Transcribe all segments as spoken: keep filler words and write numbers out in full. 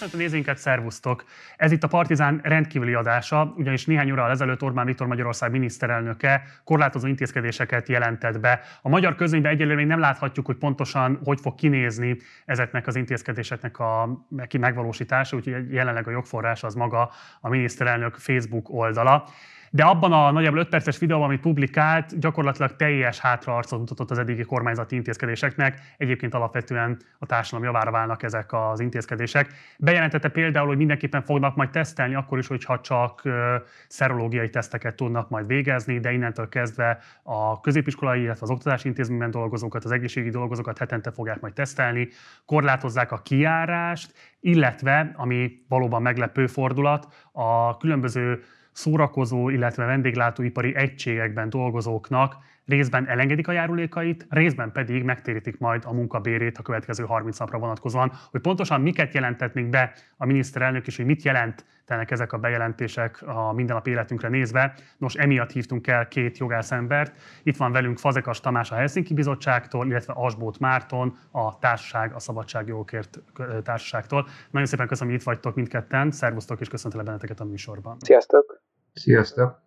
Köszöntöm nézőinket, szervusztok! Ez itt a Partizán rendkívüli adása, ugyanis néhány órával ezelőtt Orbán Viktor Magyarország miniszterelnöke korlátozó intézkedéseket jelentett be. A magyar közönyben egyelőre még nem láthatjuk, hogy pontosan hogy fog kinézni ezeknek az intézkedéseknek a megvalósítása, úgyhogy jelenleg a jogforrás az maga a miniszterelnök Facebook oldala. De abban a nagyjából öt perces videóban, amit publikált, gyakorlatilag teljes hátraarcot mutatott az eddigi kormányzati intézkedéseknek. Egyébként alapvetően a társadalom javára válnak ezek az intézkedések. Bejelentette például, hogy mindenképpen fognak majd tesztelni, akkor is, hogyha csak szerológiai teszteket tudnak majd végezni, de innentől kezdve a középiskolai, illetve az oktatási intézményben dolgozókat, az egészségügyi dolgozókat hetente fogják majd tesztelni, korlátozzák a kijárást, illetve, ami valóban meglepő fordulat, a különböző szórakozó, illetve vendéglátóipari egységekben dolgozóknak részben elengedik a járulékait, részben pedig megtérítik majd a munkabérét a következő harminc napra vonatkozóan. Hogy pontosan miket jelentett még be a miniszterelnök, és hogy mit jelentenek ezek a bejelentések a mindennapi életünkre nézve. Nos, emiatt hívtunk el két jogászembert. Itt van velünk Fazekas Tamás a Helsinki Bizottságtól, illetve Asbóth Márton a Társaság a Szabadságjogokért Társaságtól. Nagyon szépen köszönöm, hogy itt vagytok mindketten. Szervusztok, és köszöntelek benneteket a műsorban. Sziasztok! Sziasztok!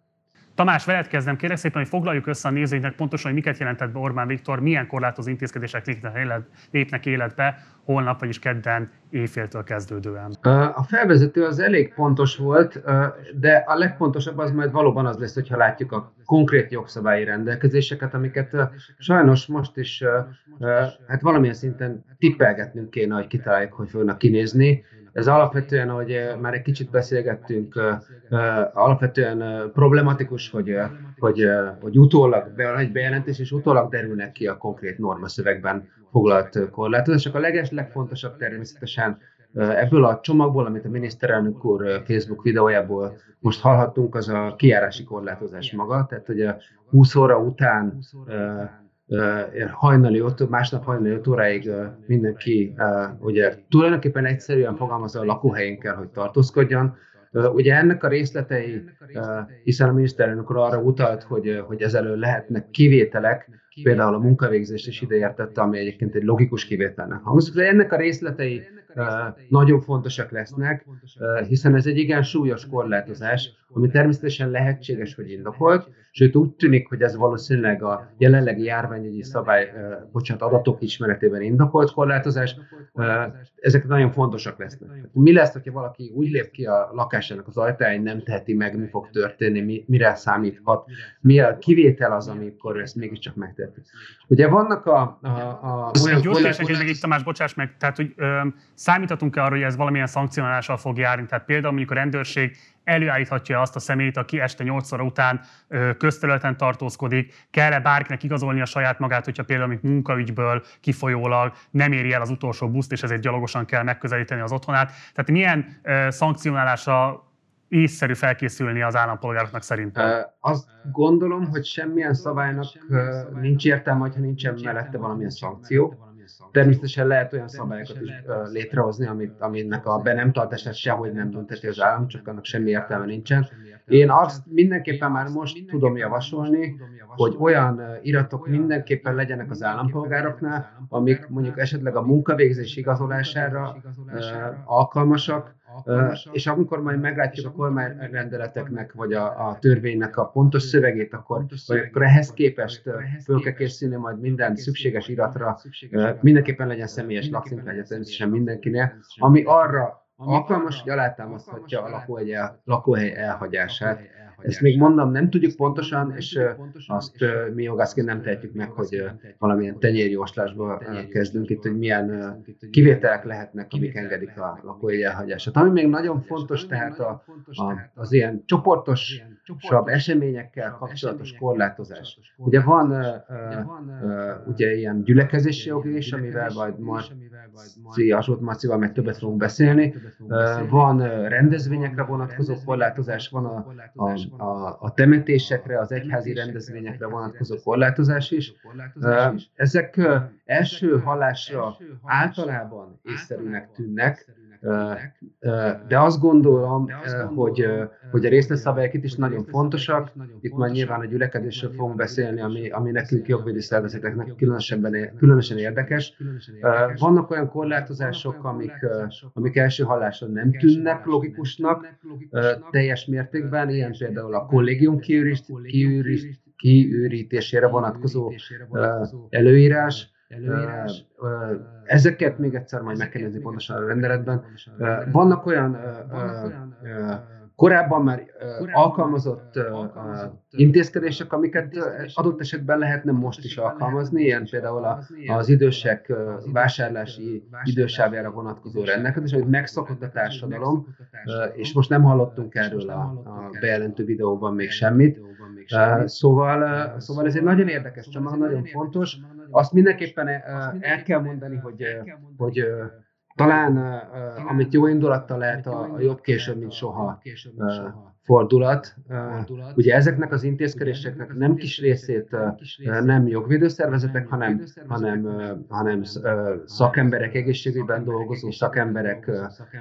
Tamás, veled kezdem, kérlek szépen, hogy foglaljuk össze a nézőinknek pontosan, hogy miket jelentett be Orbán Viktor, milyen korlátozó intézkedések lépnek életbe holnap, vagyis kedden éjféltől kezdődően. A felvezető az elég pontos volt, de a legfontosabb az majd valóban az lesz, hogyha látjuk a konkrét jogszabályi rendelkezéseket, amiket sajnos most is hát valamilyen szinten tippelgetnünk kéne, hogy kitaláljuk, hogy fognak kinézni. Ez alapvetően, hogy már egy kicsit beszélgettünk, alapvetően problematikus, hogy, hogy, hogy utólag van egy bejelentés, és utólag derülnek ki a konkrét normaszövegben foglalt korlátozások. A leges, legfontosabb természetesen ebből a csomagból, amit a miniszterelnök úr Facebook videójából most hallhattunk, az a kijárási korlátozás maga, tehát hogy a húsz óra után hajnali öt, másnap hajnali öt óráig mindenki ugye tulajdonképpen egyszerűen fogalmazza a lakóhelyén kell, hogy tartózkodjon. Ugye ennek a részletei, hiszen a miniszterelnök úr arra utalt, hogy, hogy ezelől lehetnek kivételek, például a munkavégzést is ideértette, ami egyébként egy logikus kivételnek hangzik. De ennek a részletei nagyon fontosak lesznek, hiszen ez egy igen súlyos korlátozás, ami természetesen lehetséges, hogy indokolt, sőt úgy tűnik, hogy ez valószínűleg a jelenlegi járványügyi szabály, bocsánat, adatok ismeretében indokolt korlátozás, ezek nagyon fontosak lesznek. Mi lesz, hogyha valaki úgy lép ki a lakásának az ajtaján, nem teheti meg, mi fog történni, mire számíthat, mi a kivétel az, amikor ezt mégiscsak megteheti. Ugye vannak a... a, a olyan korlátozás... meg itt, Tamás, bocsáss meg, tehát, hogy ö, számíthatunk-e arra, hogy ez valamilyen szankcionálással fog járni? Tehát például mondjuk a rendőrség előállíthatja azt a személyt, aki este nyolc óra után közterületen tartózkodik, kell-e bárkinek igazolnia saját magát, hogyha például munkaügyből kifolyólag nem éri el az utolsó buszt, és ezért gyalogosan kell megközelíteni az otthonát. Tehát milyen ö, szankcionálásra észszerű felkészülni az állampolgároknak szerintem? Azt gondolom, hogy semmilyen szabálynak nincs értelme, hogyha nincsen mellette valamilyen szankció. Természetesen lehet olyan szabályokat is létrehozni, amit, aminek a be nem tartását sehogy nem bünteti az állam, csak annak semmi értelme nincsen. Én azt mindenképpen már most tudom javasolni, hogy olyan iratok mindenképpen legyenek az állampolgároknál, amik mondjuk esetleg a munkavégzés igazolására alkalmasak, és amikor majd meglátjuk a kormányrendeleteknek, vagy a, a törvénynek a pontos szövegét, akkor, akkor ehhez képest föl kell készülni majd minden szükséges iratra, mindenképpen legyen személyes lakcím, legyen természetesen mindenkinél, ami arra alkalmas, hogy alátámaszthatja a lakóhely, el, lakóhely elhagyását. Ezt még mondom, nem tudjuk pontosan, és azt mi jogászként nem tehetjük meg, hogy valamilyen tenyérjóslásba kezdünk itt, hogy milyen kivételek lehetnek, amik engedik a lakóhely elhagyását. Ami még nagyon fontos, tehát a, a, az ilyen csoportosabb eseményekkel kapcsolatos korlátozás. Ugye van ugye ilyen gyülekezési jog is, amivel majd Marci, Asbóth Marcival meg többet fogunk beszélni. Van rendezvényekre vonatkozó korlátozás, van a, a A, a temetésekre, az egyházi rendezvényekre vonatkozó korlátozás is. Ezek első hallásra általában észszerűnek tűnnek, De azt gondolom, De azt gondolom hogy, hogy a részletszabályok is nagyon fontosak. Itt majd nyilván a gyülekezésről fogunk beszélni, ami, ami nekünk jogvédi szervezeteknek különösen érdekes. Vannak olyan korlátozások, amik, amik első hallásra nem tűnnek logikusnak teljes mértékben, ilyen például a kollégium kiürítésére vonatkozó előírás. Előírás. Ezeket még egyszer majd meg kell nézni pontosan a rendeletben. Vannak olyan korábban már alkalmazott intézkedések, amiket adott esetben lehetne most is alkalmazni, ilyen például az idősek vásárlási idősávjára vonatkozó rendelkezés, amit megszokott a társadalom, és most nem hallottunk erről a bejelentő videóban még semmit. Szóval, szóval ez egy nagyon érdekes csomag, nagyon fontos. Azt mindenképpen el kell mondani, hogy, hogy talán amit jó indulattal lehet, a jobb később, mint soha fordulat. Ugye ezeknek az intézkedéseknek nem kis részét nem jogvédőszervezetek, hanem, hanem, hanem szakemberek, egészségügyben dolgozó szakemberek,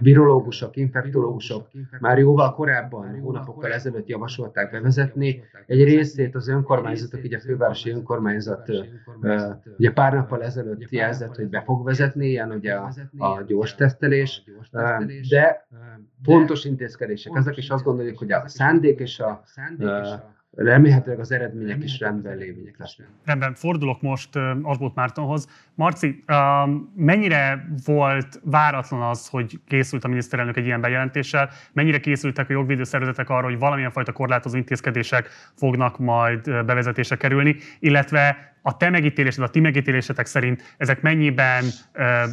virológusok, infektológusok már jóval korábban, hónapokkal ezelőtt javasolták bevezetni. Egy részét az önkormányzatok, ugye a fővárosi önkormányzat ugye pár nappal ezelőtt jelzett, hogy be fog vezetni, ilyen ugye a, a gyors tesztelés, de fontos intézkedések ezek, és azt gondoljuk, hogy a szándék és a, a remélhetőleg az eredmények is rendben lévők lesznek. Rendben, fordulok most Asbóth Mártonhoz. Marci, mennyire volt váratlan az, hogy készült a miniszterelnök egy ilyen bejelentéssel? Mennyire készültek a jogvédőszervezetek arra, hogy valamilyen fajta korlátozó intézkedések fognak majd bevezetésre kerülni, illetve a te megítélésed, a ti megítélésetek szerint ezek mennyiben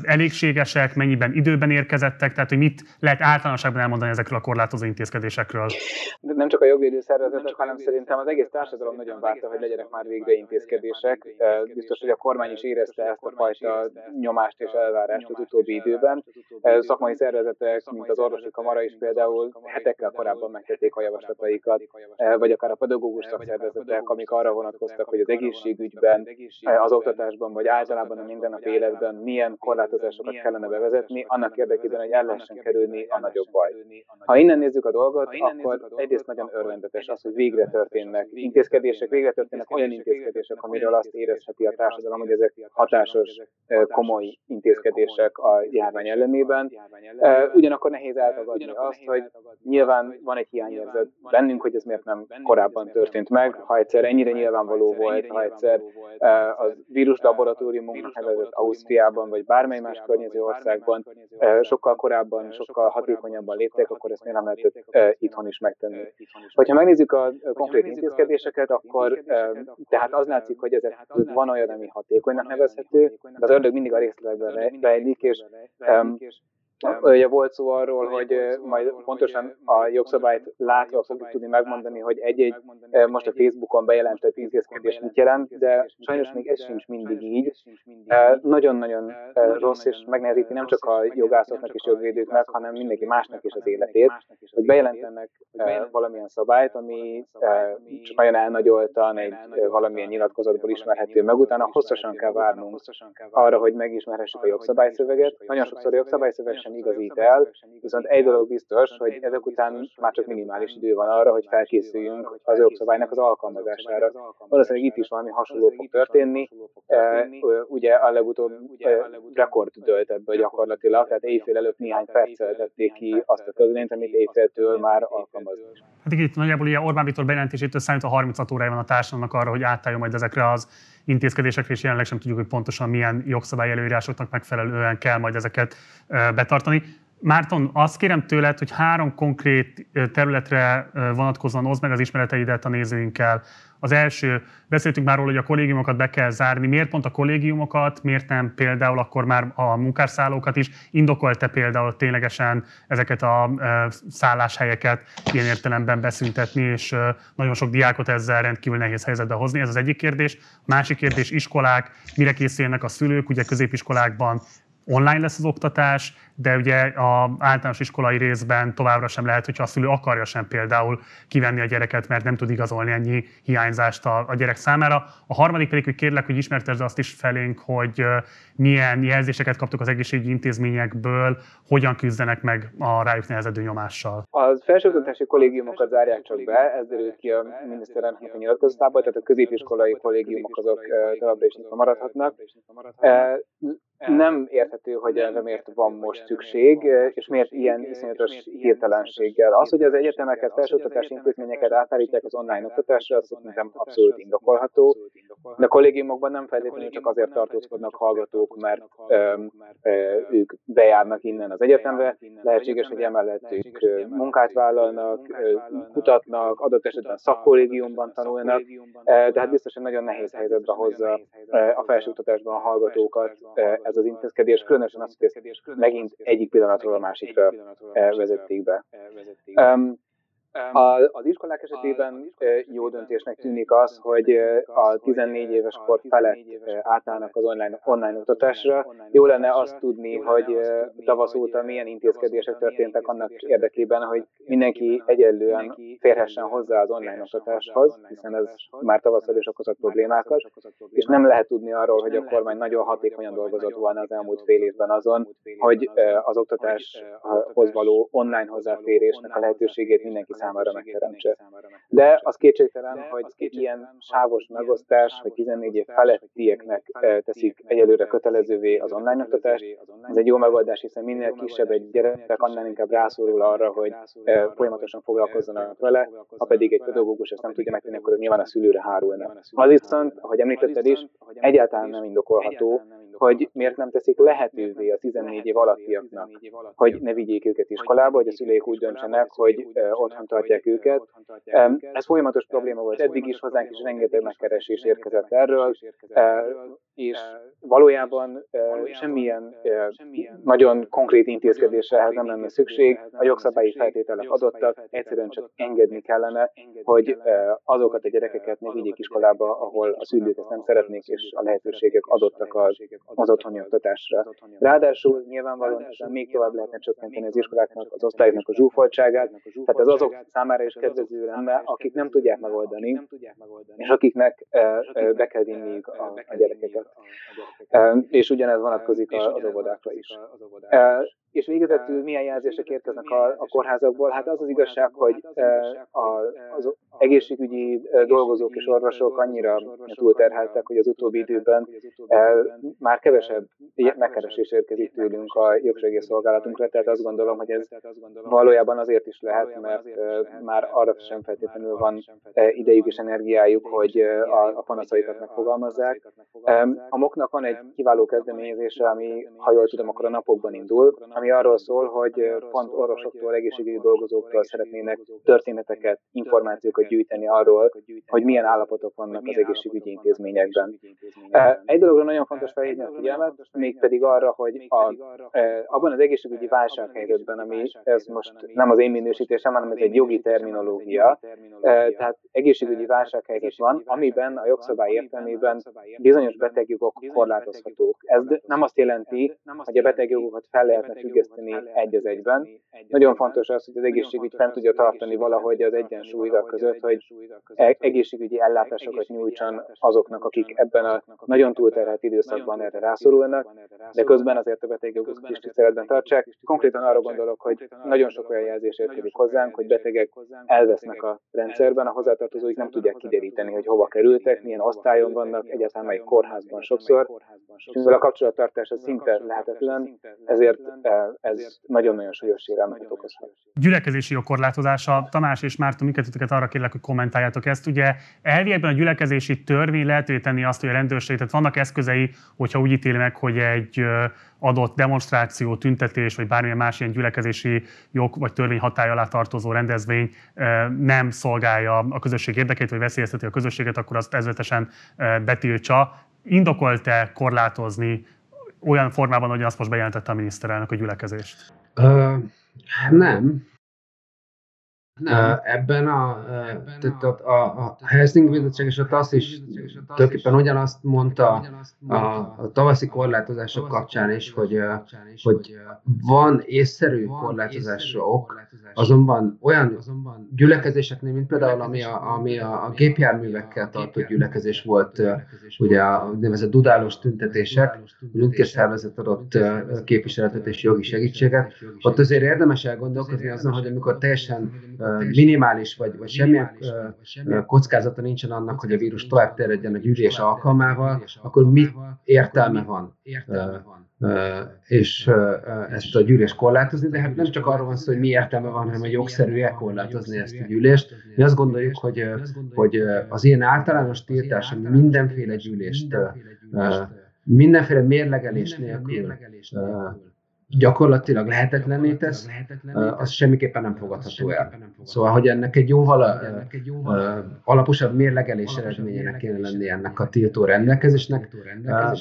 elégségesek, mennyiben időben érkezettek, tehát hogy mit lehet általánosságban elmondani ezekről a korlátozó intézkedésekről? De nem csak a jogvédő szervezetek, hanem szerintem az egész társadalom nagyon várta, hogy legyenek már végre intézkedések. Biztos, hogy a kormány is érezte ezt a fajta nyomást és elvárást az utóbbi időben. Szakmai szervezetek, mint az orvosi kamara is például hetekkel korábban megtették a javaslataikat, vagy akár a pedagógus szakszervezetek, amik arra vonatkoztak, hogy az egészségügyben, az oktatásban, vagy általában a mindennapi életben milyen korlátozásokat kellene bevezetni, annak érdekében, hogy el lehessen kerülni a nagyobb bajt. Ha innen nézzük a dolgot, akkor egyrészt nagyon örvendetes az, hogy végre történnek intézkedések, végre történnek olyan intézkedések, amiről azt érezheti a társadalom, hogy ezek hatásos, komoly intézkedések a járvány ellenében. Ugyanakkor nehéz eltagadni azt, hogy nyilván van egy hiányérzet bennünk, hogy ez miért nem korábban történt meg, ha egyszer ennyire nyilvánvaló volt, ha egyszer a víruslaboratóriumunknak nevezett Ausztriában, vagy bármely más környező országban sokkal korábban, sokkal hatékonyabban léptek, akkor ezt még nem lehetett itthon is megtenni. Hogyha megnézzük a konkrét intézkedéseket, akkor tehát az látszik, hogy ezek van olyan, ami hatékonynak nevezhető, de az ördög mindig a részletekben rejlik, és ugye volt szó arról, hogy majd pontosan a jogszabályt látva fogjuk tudni megmondani, hogy egy-egy most a Facebookon bejelentett intézkedés mit jelent, de sajnos még ez sincs mindig így. Nagyon-nagyon rossz, és megnehezíti nem csak a jogászoknak és jogvédőknek, hanem mindenki másnak is az életét, hogy bejelentenek valamilyen szabályt, ami csak nagyon elnagyoltan egy valamilyen nyilatkozatból ismerhető meg, utána hosszasan kell várnunk arra, hogy megismerhessük a jogszabályszöveget. Nagyon sokszor a jogszabályszöveg sem igazít el, viszont egy dolog biztos, hogy ezek után már csak minimális idő van arra, hogy felkészüljünk az jogszabálynak az alkalmazására. Valószínűleg itt is valami hasonló fog történni. Ugye a legutóbb rekord dölt ebből gyakorlatilag, tehát éjfél előtt néhány perccel tették ki azt a közleményt, amit éjféltől már alkalmaznak. Hát itt nagyjából ugye Orbán Viktor bejelentésétől számítva harminchat órája van a társadalomnak arra, hogy átálljon majd ezekre az intézkedésekre, és jelenleg sem tudjuk, hogy pontosan milyen jogszabály előírásoknak megfelelően kell majd ezeket betartani. Márton, azt kérem tőled, hogy három konkrét területre vonatkozóan oszd meg az ismereteidet a nézőinkkel. Az első, beszéltünk már róla, hogy a kollégiumokat be kell zárni. Miért pont a kollégiumokat, miért nem például akkor már a munkásszállókat is? Indokolt-e például ténylegesen ezeket a szálláshelyeket ilyen értelemben beszüntetni, és nagyon sok diákot ezzel rendkívül nehéz helyzetbe hozni? Ez az egyik kérdés. A másik kérdés, iskolák, mire készülnek a szülők, ugye középiskolákban online lesz az oktatás, de ugye az általános iskolai részben továbbra sem lehet, hogyha a szülő akarja sem például kivenni a gyereket, mert nem tud igazolni ennyi hiányzást a, a gyerek számára. A harmadik pedig, hogy kérlek, hogy ismertesd azt is felénk, hogy milyen jelzéseket kaptok az egészségügyi intézményekből, hogyan küzdenek meg a rájuk nehezedő nyomással. A felsőoktatási kollégiumokat zárják csak be, ez derül ki a miniszterelnöknek a nyilatkozatából, tehát a középiskolai kollégiumok azok továbbra is nyitva maradhatnak. Nem érthető, hogy erre miért van most szükség, és miért ilyen iszonyatos hirtelenséggel. Az, hogy az egyetemeket, felsőoktatási intézményeket átállítják az online oktatásra, az szerintem abszolút indokolható. De a kollégiumokban nem feltétlenül csak azért tartózkodnak hallgatók, mert öm, öm, ők bejárnak innen az egyetemre. Lehetséges, hogy emellettük munkát vállalnak, kutatnak, adott esetben szakkollégiumban tanulnak, de hát biztosan nagyon nehéz helyzetbe hozza a felsőoktatásban a hallgatókat ez az intézkedés, különösen az, hogy ezt megint egyik pillanatról a másikra vezették be. Az iskolák esetében jó döntésnek tűnik az, hogy a tizennégy éves kor felett átállnak az online, online oktatásra. Jó lenne azt tudni, hogy tavasz óta milyen intézkedések történtek annak érdekében, hogy mindenki egyenlően férhessen hozzá az online oktatáshoz, hiszen ez már tavasszal is okozott problémákat, és nem lehet tudni arról, hogy a kormány nagyon hatékonyan dolgozott volna az elmúlt fél évben azon, hogy az oktatáshoz való online hozzáférésnek a lehetőségét mindenki számára számára megteremtse. De az kétségtelen, hogy ilyen sávos megosztás, hogy tizennégy év felettieknek teszik egyelőre kötelezővé az online oktatást. Ez egy jó megoldás, hiszen minél kisebb egy gyerek, annál inkább rászorul arra, hogy folyamatosan foglalkozzanak vele, ha pedig egy pedagógus ezt nem tudja megtenni, akkor nyilván a szülőre hárulna. Az viszont, ahogy említetted is, egyáltalán nem indokolható, hogy miért nem teszik lehetővé a tizennégy év alattiaknak, hogy ne vigyék őket iskolába, hogy a szüleik úgy döntsenek, hogy otthon tartják őket. Ez folyamatos probléma volt eddig is, hozzánk is rengeteg megkeresés érkezett erről, és valójában semmilyen nagyon konkrét intézkedésre nem lenne szükség, a jogszabályi feltételek adottak, egyszerűen csak engedni kellene, hogy azokat a gyerekeket ne vigyék iskolába, ahol a szülők ezt nem szeretnék, és a lehetőségek adottak az az otthoni oktatásra. Ráadásul nyilvánvalóan még tovább lehetne csökkenteni az iskoláknak, az osztályoknak a zsúfoltságát, tehát ez azok számára is kedvező lenne, akik nem tudják megoldani, és akiknek be kell vinniük a, a gyerekeket. És ugyanez vonatkozik az óvodákra is. És végezetül milyen jelzések érkeznek a, a kórházakból? Hát az az igazság, hogy az egészségügyi dolgozók és orvosok annyira túlterheltek, hogy az utóbbi időben már kevesebb megkeresés érkezik tőlünk a jogsegélyszolgálatunkra, tehát azt gondolom, hogy ez valójában azért is lehet, mert már arra sem feltétlenül van idejük és energiájuk, hogy a panaszaikat megfogalmazzák. A moknak van egy kiváló kezdeményezése, ami, ha jól tudom, akkor a napokban indul, ami arról szól, hogy pont orvosoktól, egészségügyi dolgozóktól szeretnének történeteket, információkat gyűjteni arról, hogy milyen állapotok vannak az egészségügyi intézményekben. Egy dologra nagyon fontos felhívni a figyelmet, mégpedig arra, hogy a, abban az egészségügyi válsághelyzetben, ami ez most nem az én minősítésem, hanem ez egy jogi terminológia, tehát egészségügyi válsághelyzet van, amiben a jogszabály értelmében bizonyos betegjogok korlátozhatók. Ez nem azt jelenti, hogy a betegjogokat fel lehetne függeszteni egy az egyben. Nagyon fontos az, hogy az egészségügy fent tudja tartani valahogy az egyensúlyra között, hogy egészségügyi ellátásokat nyújtson azoknak, akik ebben a nagyon túlterhelt időszakban erre rászorulnak, de közben azért a betegjogokat is tiszteletben tartsák. Konkrétan arra gondolok, hogy nagyon sok olyan jelzés érkezik hozzánk, hogy betegek elvesznek a rendszerben, a hozzátartozóik nem tudják kideríteni, hogy hova kerültek, milyen osztályon vannak, egyáltalán melyik kórházban sokszor. Mivel a kapcsolattartás az szinte lehetetlen, ezért ez nagyon-nagyon súlyos sérelmeket okozhat. Gyülekezési jog korlátozása. Tamás és Márton, mindkettőtöket arra kérlek, hogy kommentáljátok ezt. Ugye elviekben a gyülekezési törvény lehetővé tenni azt, hogy a rendőrség, tehát vannak eszközei, hogyha úgy ítél meg, hogy egy adott demonstráció, tüntetés, vagy bármilyen más ilyen gyülekezési jog vagy törvény hatálya alá tartozó rendezvény nem szolgálja a közösség érdekét, vagy veszélyezteti a közösséget, akkor azt ezretesen betiltsa. Indokolt-e korlátozni olyan formában, hogy azt most bejelentette a miniszterelnök a gyülekezést? Ö, nem. Nem. Ebben a, tehát a, a, a Helsinki Bizottság és a TASZ is tulajdonképpen ugyanazt mondta a, a tavaszi korlátozások kapcsán is, hogy, hogy van észszerű korlátozások, azonban olyan gyülekezéseknél, mint például ami a, ami a, a gépjárművekkel tartott gyülekezés volt, ugye a nevezett dudálós tüntetések, mindkét szervezet adott képviseletet és jogi segítséget, ott azért érdemes elgondolkodni azon, hogy amikor teljesen minimális, vagy, vagy semmilyen kockázata nincsen annak, hogy a vírus tovább terjedjen a gyűlés alkalmával, akkor mi értelme van? Értelme van. És ezt a gyűlést korlátozni, de hát nem csak arról van szó, hogy mi értelme van, hanem a jogszerű-e korlátozni ezt a gyűlést. Mi azt gondoljuk, hogy, hogy az ilyen általános tiltás, ami mindenféle gyűlést, mindenféle mérlegelés nélkül gyakorlatilag lehetetlenné tesz, az semmiképpen nem fogadható el. Szóval, hogy ennek egy jóval a, a, alaposabb mérlegelés eredményének kéne lenni ennek a tiltó rendelkezésnek,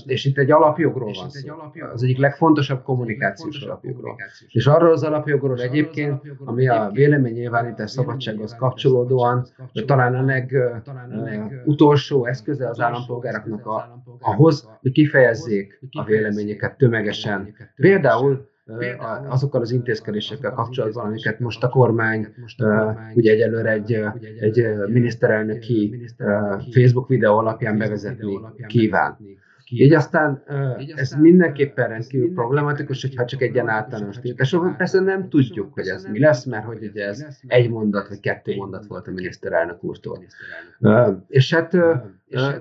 és itt egy alapjogról van szó. Az egyik legfontosabb kommunikációs alapjogról. És arról az alapjogról egyébként, ami a véleménynyilvánítás szabadsághoz kapcsolódóan talán a legutolsó eszköze az állampolgároknak a, ahhoz, hogy kifejezzék a véleményeket tömegesen. Például azokkal az intézkedésekkel kapcsolatban, amiket most a kormány, ugye egyelőre egy, egy miniszterelnöki Facebook videó alapján bevezetni kíván. Így aztán ez mindenképpen rendkívül problematikus, hogyha csak egy ilyen általános tiltás. Persze nem tudjuk, hogy ez mi lesz, mert hogy ugye ez egy mondat vagy kettő mondat volt a miniszterelnök úrtól. És hát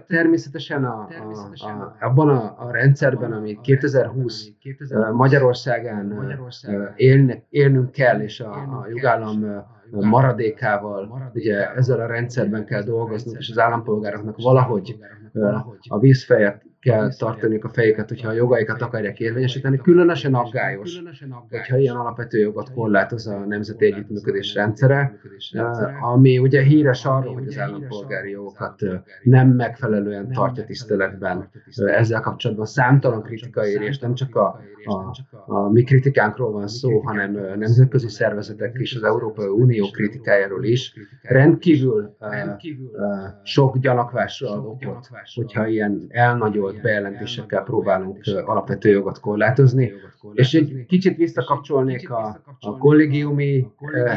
természetesen a, a, a, abban a, a rendszerben, amit kétezer-húsz Magyarországán élne, élnünk kell, és a, a jogállam maradékával, ugye ezzel a rendszerben kell dolgoznunk, és az állampolgároknak valahogy a vízfejet kell tartaniuk a fejüket, hogyha a jogaikat akarják érvényesíteni. Különösen aggályos, hogyha ilyen alapvető jogot korlátoz a nemzeti együttműködés rendszere, ami ugye híres arról, hogy az állampolgári jogokat nem megfelelően tartja tiszteletben. Ezzel kapcsolatban számtalan kritika ér, és nem csak a, a, a mi kritikánkról van szó, hanem a nemzetközi szervezetek és az Európai Unió kritikájáról is. Rendkívül uh, uh, sok gyanakvásra ad okot, hogyha ilyen elnagyolt bejelentésekkel próbálunk alapvető jogot korlátozni. És egy kicsit visszakapcsolnék a, a kollégiumi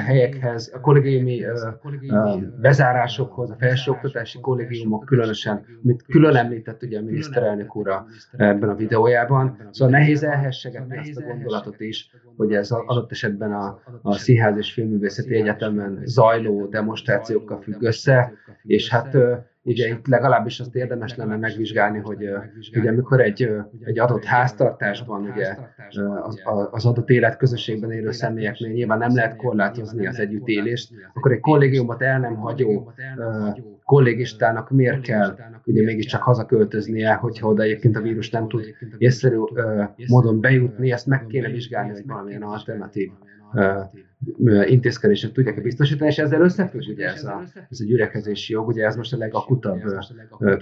helyekhez, a kollégiumi bezárásokhoz, a felsőoktatási kollégiumok különösen, amit külön említett ugye a miniszterelnök úr ebben a videójában. Szóval nehéz elhessegetni ezt a gondolatot is, hogy ez adott esetben a, a Színház- és Filmművészeti Egyetemen zajló demonstrációkkal függ össze, és hát ugye itt legalábbis azt érdemes lenne megvizsgálni, hogy, hogy amikor egy, egy adott háztartásban, ugye, az, az adott életközösségben élő személyeknél nyilván nem lehet korlátozni az együttélést, akkor egy kollégiumot el nem hagyó kollégistának miért kell ugye mégiscsak hazaköltöznie, hogyha oda egyébként a vírus nem tud észszerű módon bejutni, ezt meg kéne vizsgálni, hogy valamilyen alternatív intézkedések tudják biztosítani, és ezzel összefügg ugye ez a, ez a gyülekezési jog, ugye ez most a legakutabb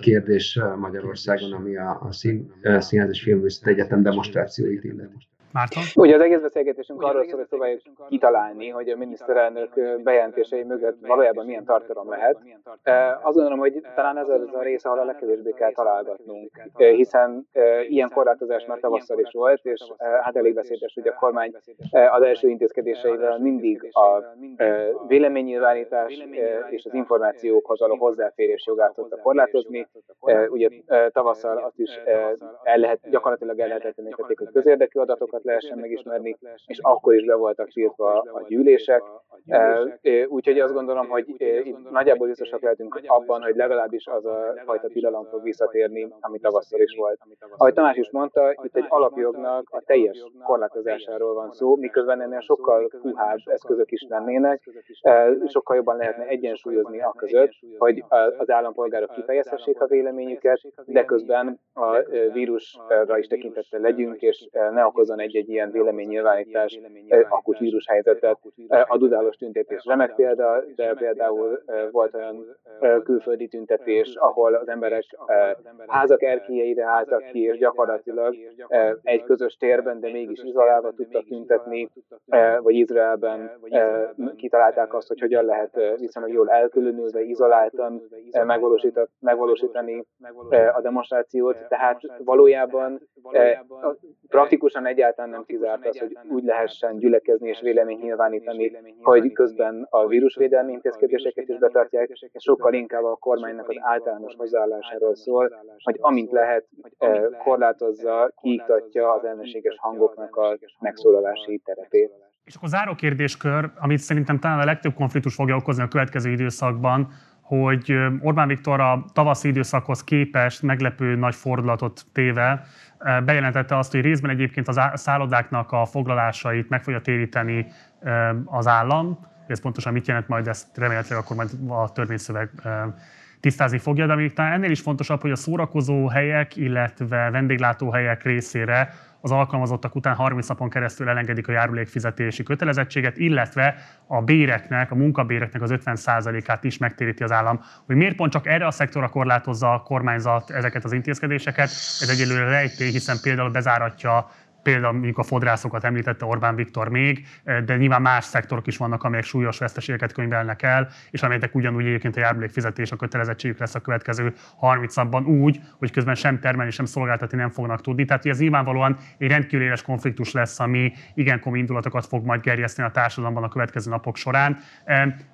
kérdés Magyarországon, ami a, a szín, Színház- és Filmművészeti Egyetem demonstrációit illeti. Márton? Ugye az egész beszélgetésünk arról szól, hogy próbáljuk kitalálni, hogy a miniszterelnök bejelentései mögött valójában milyen tartalom lehet. Azt gondolom, hogy talán ez az a része, ahol a legkevésbé kell találgatnunk, hiszen ilyen korlátozás már tavasszal is volt, és hát elég beszédes, hogy a kormány az első intézkedéseivel mindig a véleménynyilvánítás és az információkhoz való hozzáférés jogát tudta korlátozni. Ugye tavasszal azt is el lehet, gyakorlatilag el lehetetlenítették, hogy közérdekű adatokat lehessen megismerni, és akkor is be voltak tiltva a gyűlések. Úgyhogy azt gondolom, hogy itt nagyjából biztosak lehetünk abban, hogy legalábbis az a fajta tilalom fog visszatérni, ami tavasszal is volt. Ahogy Tamás is mondta, itt egy alapjognak a teljes korlátozásáról van szó, miközben ennél sokkal puhább eszközök is lennének, sokkal jobban lehetne egyensúlyozni a között, hogy az állampolgárok kifejezhessék a véleményüket, de közben a vírusra is tekintettel legyünk, és ne okozzon egy hogy egy ilyen véleménynyilvánítás akut vírushelyzetet, a dudálós tüntetés remek példa, de például volt olyan külföldi tüntetés, ahol az emberek házak erkélyeire álltak ki, és gyakorlatilag egy közös térben, de mégis izolálva tudtak tüntetni, vagy Izraelben kitalálták azt, hogy hogyan lehet viszonylag jól elkülönülve, izoláltan megvalósítani a demonstrációt, tehát valójában praktikusan egyáltalán nem kizárt az, hogy úgy lehessen gyülekezni és véleményt nyilvánítani, hogy közben a vírusvédelmi intézkedéseket is betartják, és sokkal inkább a kormánynak az általános hozzáállásáról szól, hogy amint lehet, korlátozza, kiiktatja az ellenséges hangoknak a megszólalási terepét. És akkor záró kérdéskör, amit szerintem talán a legtöbb konfliktus fogja okozni a következő időszakban, hogy Orbán Viktor a tavaszi időszakhoz képest meglepő nagy fordulatot téve bejelentette azt, hogy részben egyébként a szállodáknak a foglalásait meg fogja téríteni az állam. Ez pontosan mit jelent majd, ezt remélhetőleg akkor majd a törvényszöveg tisztázni fogja, de még talán ennél is fontosabb, hogy a szórakozó helyek, illetve vendéglátóhelyek részére az alkalmazottak után harminc napon keresztül elengedik a járulékfizetési kötelezettséget, illetve a béreknek, a munkabéreknek az ötven százalékát is megtéríti az állam. Hogy miért pont csak erre a szektorra korlátozza a kormányzat ezeket az intézkedéseket, ez egyelőre rejtély, hiszen például bezáratja, például mondjuk a fodrászokat említette Orbán Viktor még, de nyilván más szektorok is vannak, amelyek súlyos veszteségeket könyvelnek el, és amelyek ugyanúgy egyébként a járulékfizetés a kötelezettségük lesz a következő harminc napban úgy, hogy közben sem termelni, sem szolgáltatni nem fognak tudni. Tehát ez nyilvánvalóan egy rendkívül éles konfliktus lesz, ami igen komoly indulatokat fog majd gerjeszteni a társadalomban a következő napok során.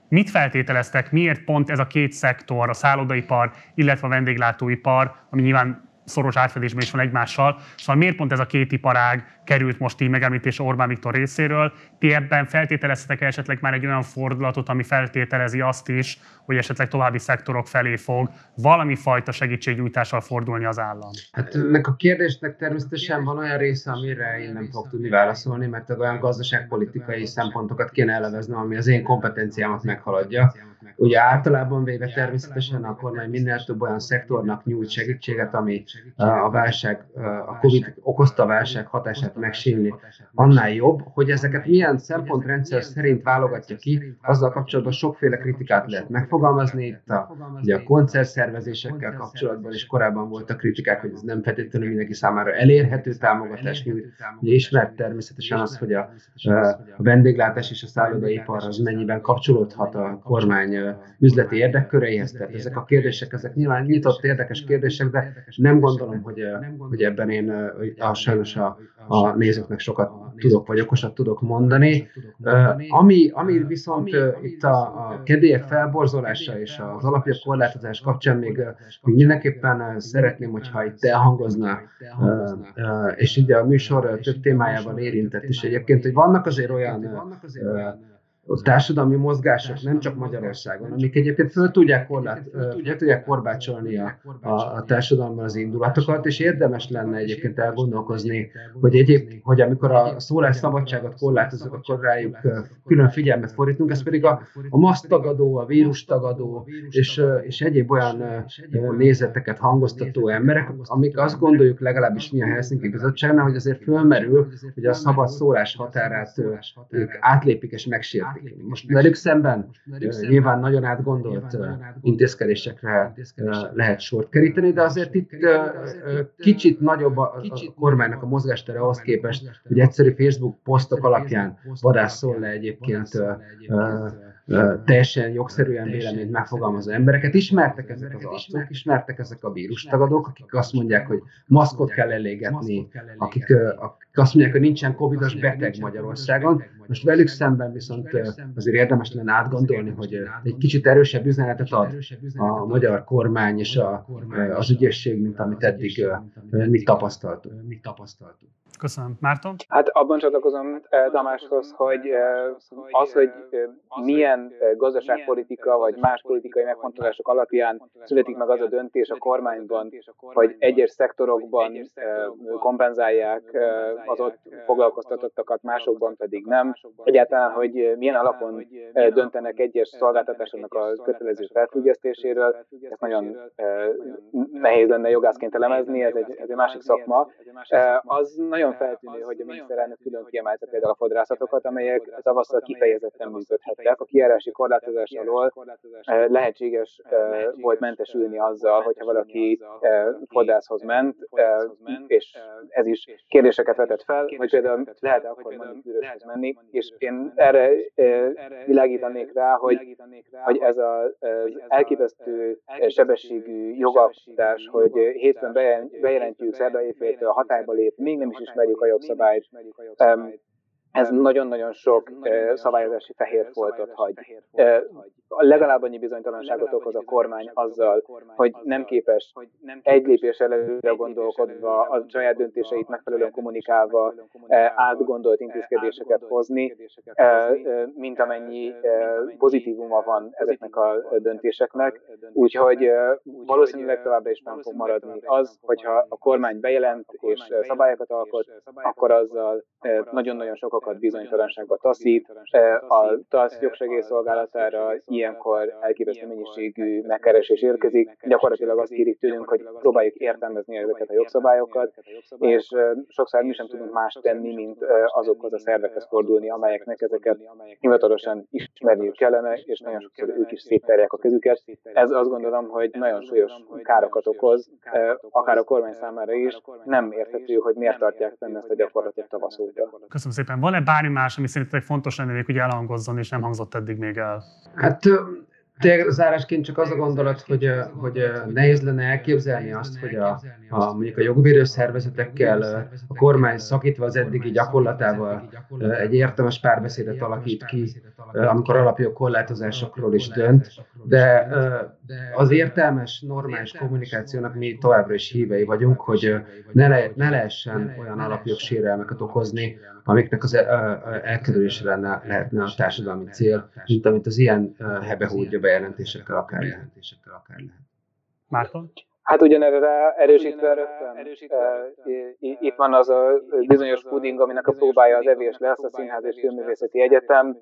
Mit feltételeztek, miért pont ez a két szektor, a szállodaipar, illetve a vendéglátóipar, ami nyilván szoros átfedésben is van egymással. Szóval miért pont ez a két iparág került most így megemlítésre Orbán Viktor részéről? Ti ebben feltételeztetek esetleg már egy olyan fordulatot, ami feltételezi azt is, hogy esetleg további szektorok felé fog valami fajta segítségnyújtással fordulni az állam? Hát ennek a kérdésnek természetesen van olyan része, amire én nem fogok tudni válaszolni, mert olyan gazdaságpolitikai szempontokat kéne eleveznem, ami az én kompetenciámat meghaladja. Ugye általában véve természetesen a kormány minél több olyan szektornak nyújt segítséget, ami a válság, a Covid okozta válság hatását megsínli. Annál jobb, hogy ezeket milyen szempontrendszer szerint válogatja ki, azzal kapcsolatban sokféle kritikát lehet megfogalmazni. Itt a, ugye a koncertszervezésekkel kapcsolatban is korábban voltak kritikák, hogy ez nem feltétlenül mindenki számára elérhető támogatás nyújt. Ugye ismert természetesen az, hogy a, a vendéglátás és a szállodaipar az mennyiben kapcsolódhat a kormány üzleti érdekköreihez. Tehát ezek a kérdések, ezek nyilván nyitott, érdekes kérdések, de nem gondolom, hogy, hogy ebben én a, sajnos a, a nézőknek sokat tudok, vagy okosat tudok mondani. Ami, ami viszont itt a, a kedélyek felborzolása és az alapjobb korlátozás kapcsán még, még mindenképpen szeretném, hogyha itt elhangozna, és ugye a műsor több témájában érintett is egyébként, hogy vannak azért olyan a társadalmi mozgások, nem csak Magyarországon, amik egyébként föl tudják, korlát, föl tudják korbácsolni a, a társadalomban az indulatokat, és érdemes lenne egyébként elgondolkozni, hogy, egyéb, hogy amikor a szólásszabadságot korlátozunk, akkor rájuk külön figyelmet fordítunk, ez pedig a, a maszktagadó, a vírustagadó és, és egyéb olyan nézeteket hangoztató emberek, amik azt gondoljuk legalábbis mi a Helsinki Bizottságnál, hogy azért fölmerül, hogy a szabad szólás határát ők átlépik és megsértik. Most velük szemben nyilván nagyon átgondolt intézkedésekre lehet sort keríteni, de azért itt kicsit nagyobb a kormánynak a mozgástere ahhoz képest, hogy egyszerű Facebook posztok alapján vadásszol le egyébként teljesen jogszerűen véleményt megfogalmazó embereket. Ismertek ezek az arcok, ismertek ezek a vírustagadók, akik azt mondják, hogy maszkot kell elégetni, akik, akik azt mondják, hogy nincsen covidos beteg Magyarországon. Most velük szemben viszont azért érdemes lenne átgondolni, hogy egy kicsit erősebb üzenetet ad a magyar kormány és a, az ügyészség, mint amit eddig mi tapasztaltunk. Köszönöm. Márton? Hát abban csatlakozom Tamáshoz, hogy az, hogy milyen gazdaságpolitika vagy más politikai megfontolások alapján születik meg az a döntés a kormányban, hogy egyes szektorokban kompenzálják az ott foglalkoztatottakat, másokban pedig nem. Egyáltalán, hogy milyen alapon döntenek egyes szolgáltatásoknak a kötelező felfüggesztéséről, ezt nagyon nehéz lenne jogászként elemezni, ez egy, ez egy másik szakma. Az nagyon nagyon feltűnő, hogy a miniszterelnök külön kiemelte például a fodrászatokat, amelyek tavasszal kifejezetten működhettek. A kijárási korlátozás alól lehetséges volt mentesülni azzal, hogyha valaki fodrászhoz ment, és ez is kérdéseket vetett fel, hogy például lehet-e akkor manikűröshez menni, és én erre világítanék rá, hogy, hogy ez az elképesztő sebességű jogalkotás, hogy hétfőn bejelentjük, szerda évfétől hatályba lép, még nem is ismerjük a jogszabályt. Ez nagyon-nagyon sok szabályozási fehér foltot hagy. Legalább annyi bizonytalanságot okoz a kormány azzal, hogy nem képes egy lépés előre gondolkodva, a saját döntéseit megfelelően kommunikálva átgondolt intézkedéseket hozni, mint amennyi pozitívuma van ezeknek a döntéseknek. Úgyhogy valószínűleg továbbra is nem fog maradni az, hogyha a kormány bejelent és szabályokat alkot, akkor azzal nagyon-nagyon sokat bizonytalanságba taszít. A TASZ jogsegélyszolgálatára ilyenkor elképesztő mennyiségű megkeresés érkezik. Gyakorlatilag azt kérik tőlünk, hogy próbáljuk értelmezni ezeket a jogszabályokat, és sokszor mi sem tudunk más tenni, mint azokhoz a szervekhez fordulni, amelyeknek ezeket hivatalosan ismerniük kellene, és nagyon sokszor ők is szétterják a kezüket. Ez azt gondolom, hogy nagyon súlyos károkat okoz, akár a kormány számára is. Nem érthető, hogy miért tartják fenn ezt a gyakorlatot tavasz óta. Köszönöm szépen. Van-e bármi más, ami szerintetek fontos lenne még, hogy elhangozzon, és nem hangzott eddig még el? Hát tényleg zárásként csak az a gondolat, hogy, hogy nehéz lenne elképzelni azt, hogy a, a, mondjuk a jogvédő szervezetekkel a kormány szakítva az eddigi gyakorlatával egy értelmes párbeszédet alakít ki, amikor alapjog korlátozásokról is dönt, de az értelmes, normális kommunikációnak mi továbbra is hívei vagyunk, hogy ne, le, ne lehessen olyan alapjogsérelmeket okozni, amiknek az elkerülésre lenne, lehetne a társadalmi cél, mint amit az ilyen hebehúrja bejelentésekkel akár jelentésekkel akár lehet. Márton? Hát ugyanerre rá erősítve rögtön. Itt van az a bizonyos puding, aminek a próbája az evés lesz, a Színház- és Filmművészeti Egyetem.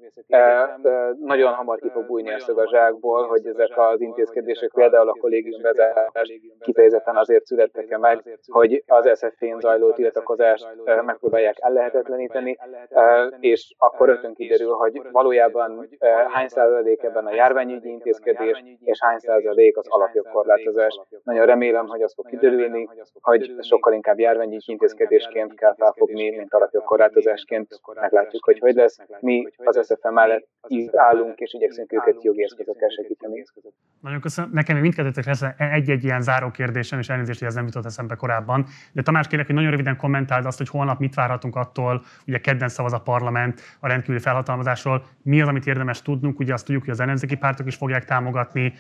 Nagyon hamar ki fog bújni ezt a zsákból, hogy ezek az intézkedések, például a kollégiumvezetés kifejezetten azért születtek meg, hogy az es zé ef é-n zajló tiltakozást megpróbálják ellehetetleníteni, és akkor rögtön kiderül, hogy valójában hány százalék ebben a járványügyi intézkedés, és hány százalék az alapjogkorlátozás. Nagyon remélem, hogy az fog kiderülni, hogy sokkal inkább járványi intézkedésként kell felfogni, mint alapjogkorlátozásként. Meglátjuk, hogy hogy lesz. Mi az es zé ef é mellett így állunk, és igyekszünk őket jogi eszközökkel segíteni. Nagyon köszönöm. Nekem mindkettőtök lesz egy-egy ilyen záró kérdésem, és elnézést, hogy ez nem jutott eszembe korábban. De Tamás, kérlek, hogy nagyon röviden kommentáld azt, hogy holnap mit várhatunk attól, ugye kedden szavaz a parlament a rendkívüli felhatalmazásról. Mi az, amit érdemes tudnunk? Ugye azt tudjuk, hogy az ellenzéki pártok is fogják támogatni.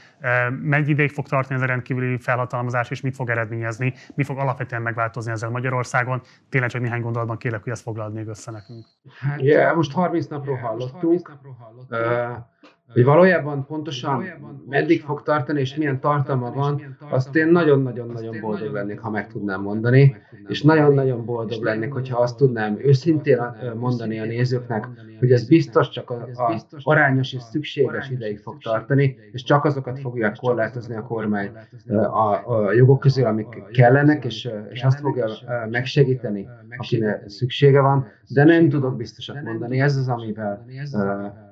Mennyi ideig fog tartani ez a rendkívüli felhatalmazás, és mit fog eredményezni, mi fog alapvetően megváltozni ezzel Magyarországon. Tényleg csak néhány gondolatban kérlek, hogy ezt foglald még össze nekünk. Hát, yeah, most harminc napról hallottunk, hogy valójában pontosan meddig fog tartani, és milyen tartalma van, azt én nagyon-nagyon-nagyon boldog lennék, ha meg tudnám mondani, és nagyon-nagyon boldog lennék, hogyha azt tudnám őszintén mondani a nézőknek, hogy ez biztos csak az arányos és szükséges ideig fog tartani, és csak azokat fogják korlátozni a kormány a, a jogok közül, amik kellenek, és, és azt fogja megsegíteni, akinek szüksége van, de nem tudok biztosat mondani. Ez az, amivel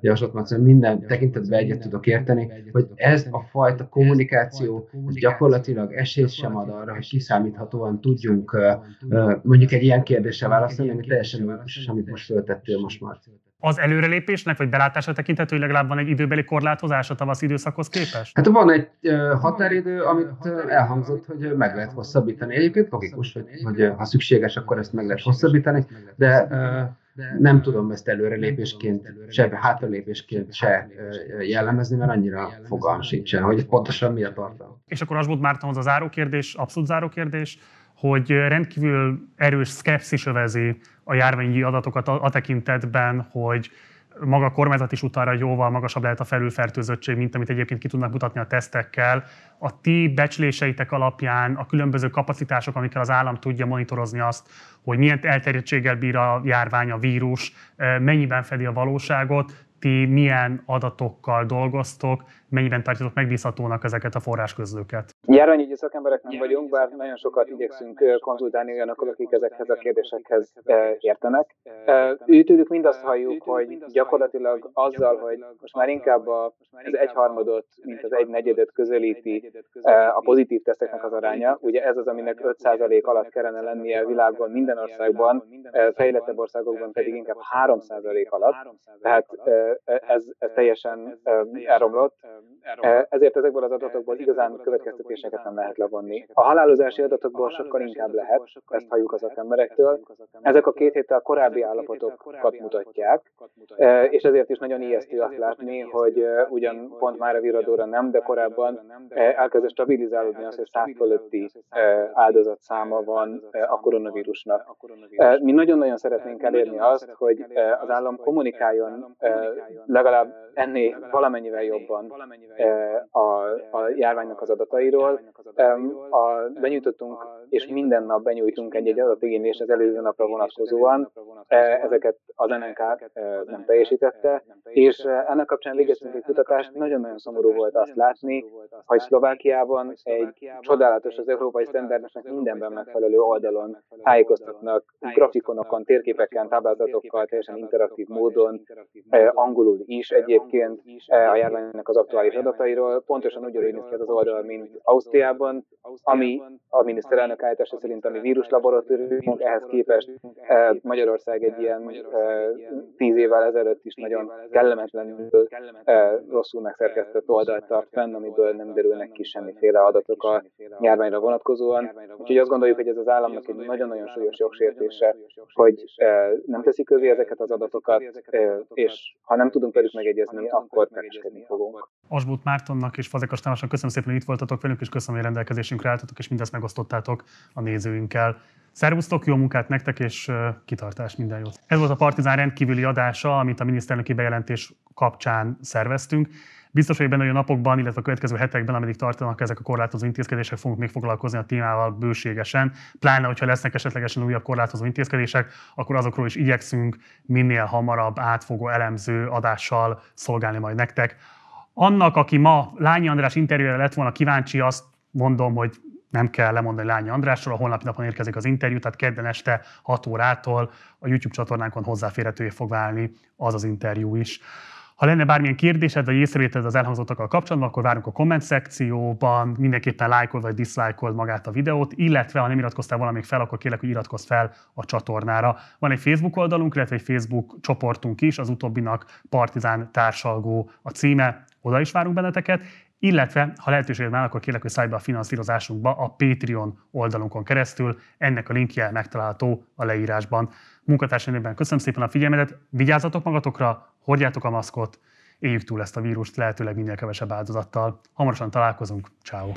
javaslott Macon minden tekintetben egyet tudok érteni, hogy ez a fajta kommunikáció gyakorlatilag esélyt sem ad arra, hogy kiszámíthatóan tudjunk mondjuk egy ilyen kérdéssel válaszolni, ami teljesen világos, amit most föltettél most már. Az előrelépésnek, vagy belátásra tekinthető, hogy legalább van egy időbeli korlátozás a tavasz időszakhoz képest? Hát van egy határidő, amit elhangzott, hogy meg lehet hosszabbítani. Egyébként logikus, hogy, hogy ha szükséges, akkor ezt meg lehet hosszabbítani, de nem tudom ezt előrelépésként, se hátralépésként se jellemezni, mert annyira fogalm sincsen, hogy pontosan mi a tartalom. És akkor Asbóth Mártonhoz a záró kérdés, abszolút záró kérdés, hogy rendkívül erős szkepszis övezi a járványi adatokat a tekintetben, hogy maga a kormányzat is utára jóval magasabb lehet a felülfertőzöttség, mint amit egyébként ki tudnak mutatni a tesztekkel. A ti becsléseitek alapján a különböző kapacitások, amikkel az állam tudja monitorozni azt, hogy milyen elterjedtséggel bír a járvány, a vírus, mennyiben fedi a valóságot, ti milyen adatokkal dolgoztok, mennyiben tartjátok megbízhatónak ezeket a forrásközlőket? Járványügyi szakemberek nem vagyunk, bár nagyon sokat igyekszünk konzultálni olyanokkal, akik ezekhez a kérdésekhez értenek. Őtőlük mindazt halljuk, hogy gyakorlatilag azzal, hogy most már inkább az egyharmadot, mint az egynegyedet közelíti a pozitív teszteknek az aránya. Ugye ez az, aminek öt százalék alatt kellene lennie a világban, minden országban, fejlettebb országokban pedig inkább három százalék alatt. Tehát ez, ez teljesen elromlott. Ezért ezekből az adatokból igazán következtetéseket nem lehet levonni. A halálozási adatokból sokkal inkább lehet, ezt halljuk az emberektől. Ezek a két héttel korábbi állapotokat mutatják, és ezért is nagyon ijesztő azt látni, hogy ugyan pont már a viradóra nem, de korábban elkezdett stabilizálódni az, hogy száz fölötti áldozatszáma van a koronavírusnak. Mi nagyon-nagyon szeretnénk elérni azt, hogy az állam kommunikáljon legalább ennél valamennyivel jobban a, a járványnak az adatairól. A, benyújtottunk, és minden nap benyújtunk egy-egy adatigénylést az előző napra vonatkozóan. Ezeket az en en ká nem teljesítette, és ennek kapcsán végeztünk egy kutatást. Nagyon-nagyon szomorú volt azt látni, hogy Szlovákiában egy csodálatos, az európai sztenderdnek mindenben megfelelő oldalon tájékoztatnak grafikonokon, térképeken, táblázatokkal, teljesen interaktív módon, angolul is egyébként a járványnak az aktuális adatairól. Pontosan ugyanúgy néz ki az oldal, mint Ausztriában, ami a miniszterelnök állítása szerint a mi víruslaboratóriumunk, ehhez képest Magyarország egy ilyen tíz évvel ezelőtt is nagyon kellemetlenül rosszul megszerkesztett oldalt tart fenn, amiből nem derülnek ki semmiféle adatok a járványra vonatkozóan. Úgyhogy azt gondoljuk, hogy ez az államnak egy nagyon-nagyon súlyos jogsértése, hogy nem teszi közé ezeket az adatokat, és ha nem tudunk velük megegyezni, akkor megegyezni fogunk. Asbóth Mártonnak és Fazekas Tamásnak köszönöm szépen, hogy itt voltatok velünk, és köszönöm, hogy rendelkezésünkre álltatok, és mindezt megosztottátok a nézőinkkel. Szervusztok, jó munkát nektek, és kitartás, minden jót! Ez volt a Partizán rendkívüli adása, amit a miniszterelnöki bejelentés kapcsán szerveztünk. Biztos vagyok benne, hogy a napokban, illetve a következő hetekben, ameddig tartanak ezek a korlátozó intézkedések, fogunk még foglalkozni a témával bőségesen. Pláne, hogyha lesznek esetlegesen újabb korlátozó intézkedések, akkor azokról is igyekszünk minél hamarabb átfogó elemző adással szolgálni majd nektek. Annak, aki ma Lányi András interjújára lett volna kíváncsi, azt mondom, hogy nem kell lemondani Lányi Andrásról, a holnapi napon érkezik az interjú, tehát kedden este hat órától a YouTube csatornánkon hozzáférhetővé fog válni az az interjú is. Ha lenne bármilyen kérdésed vagy észrevételed az elhangzottakkal kapcsolatban, akkor várunk a komment szekcióban, mindenképpen lájkold vagy diszlájkold magát a videót, illetve ha nem iratkoztál valamelyik fel, akkor kérlek, hogy iratkozz fel a csatornára. Van egy Facebook oldalunk, illetve egy Facebook csoportunk is, az utóbbinak Partizán társalgó a címe, oda is várunk benneteket, illetve ha lehetőséged van, akkor kérlek, hogy szállj be a finanszírozásunkba a Patreon oldalunkon keresztül, ennek a linkje megtalálható a leírásban. Munkatársaimban köszönöm szépen a figyelmedet, vigyázzatok magatokra, hordjátok a maszkot, éljük túl ezt a vírust lehetőleg minél kevesebb áldozattal. Hamarosan találkozunk, ciao.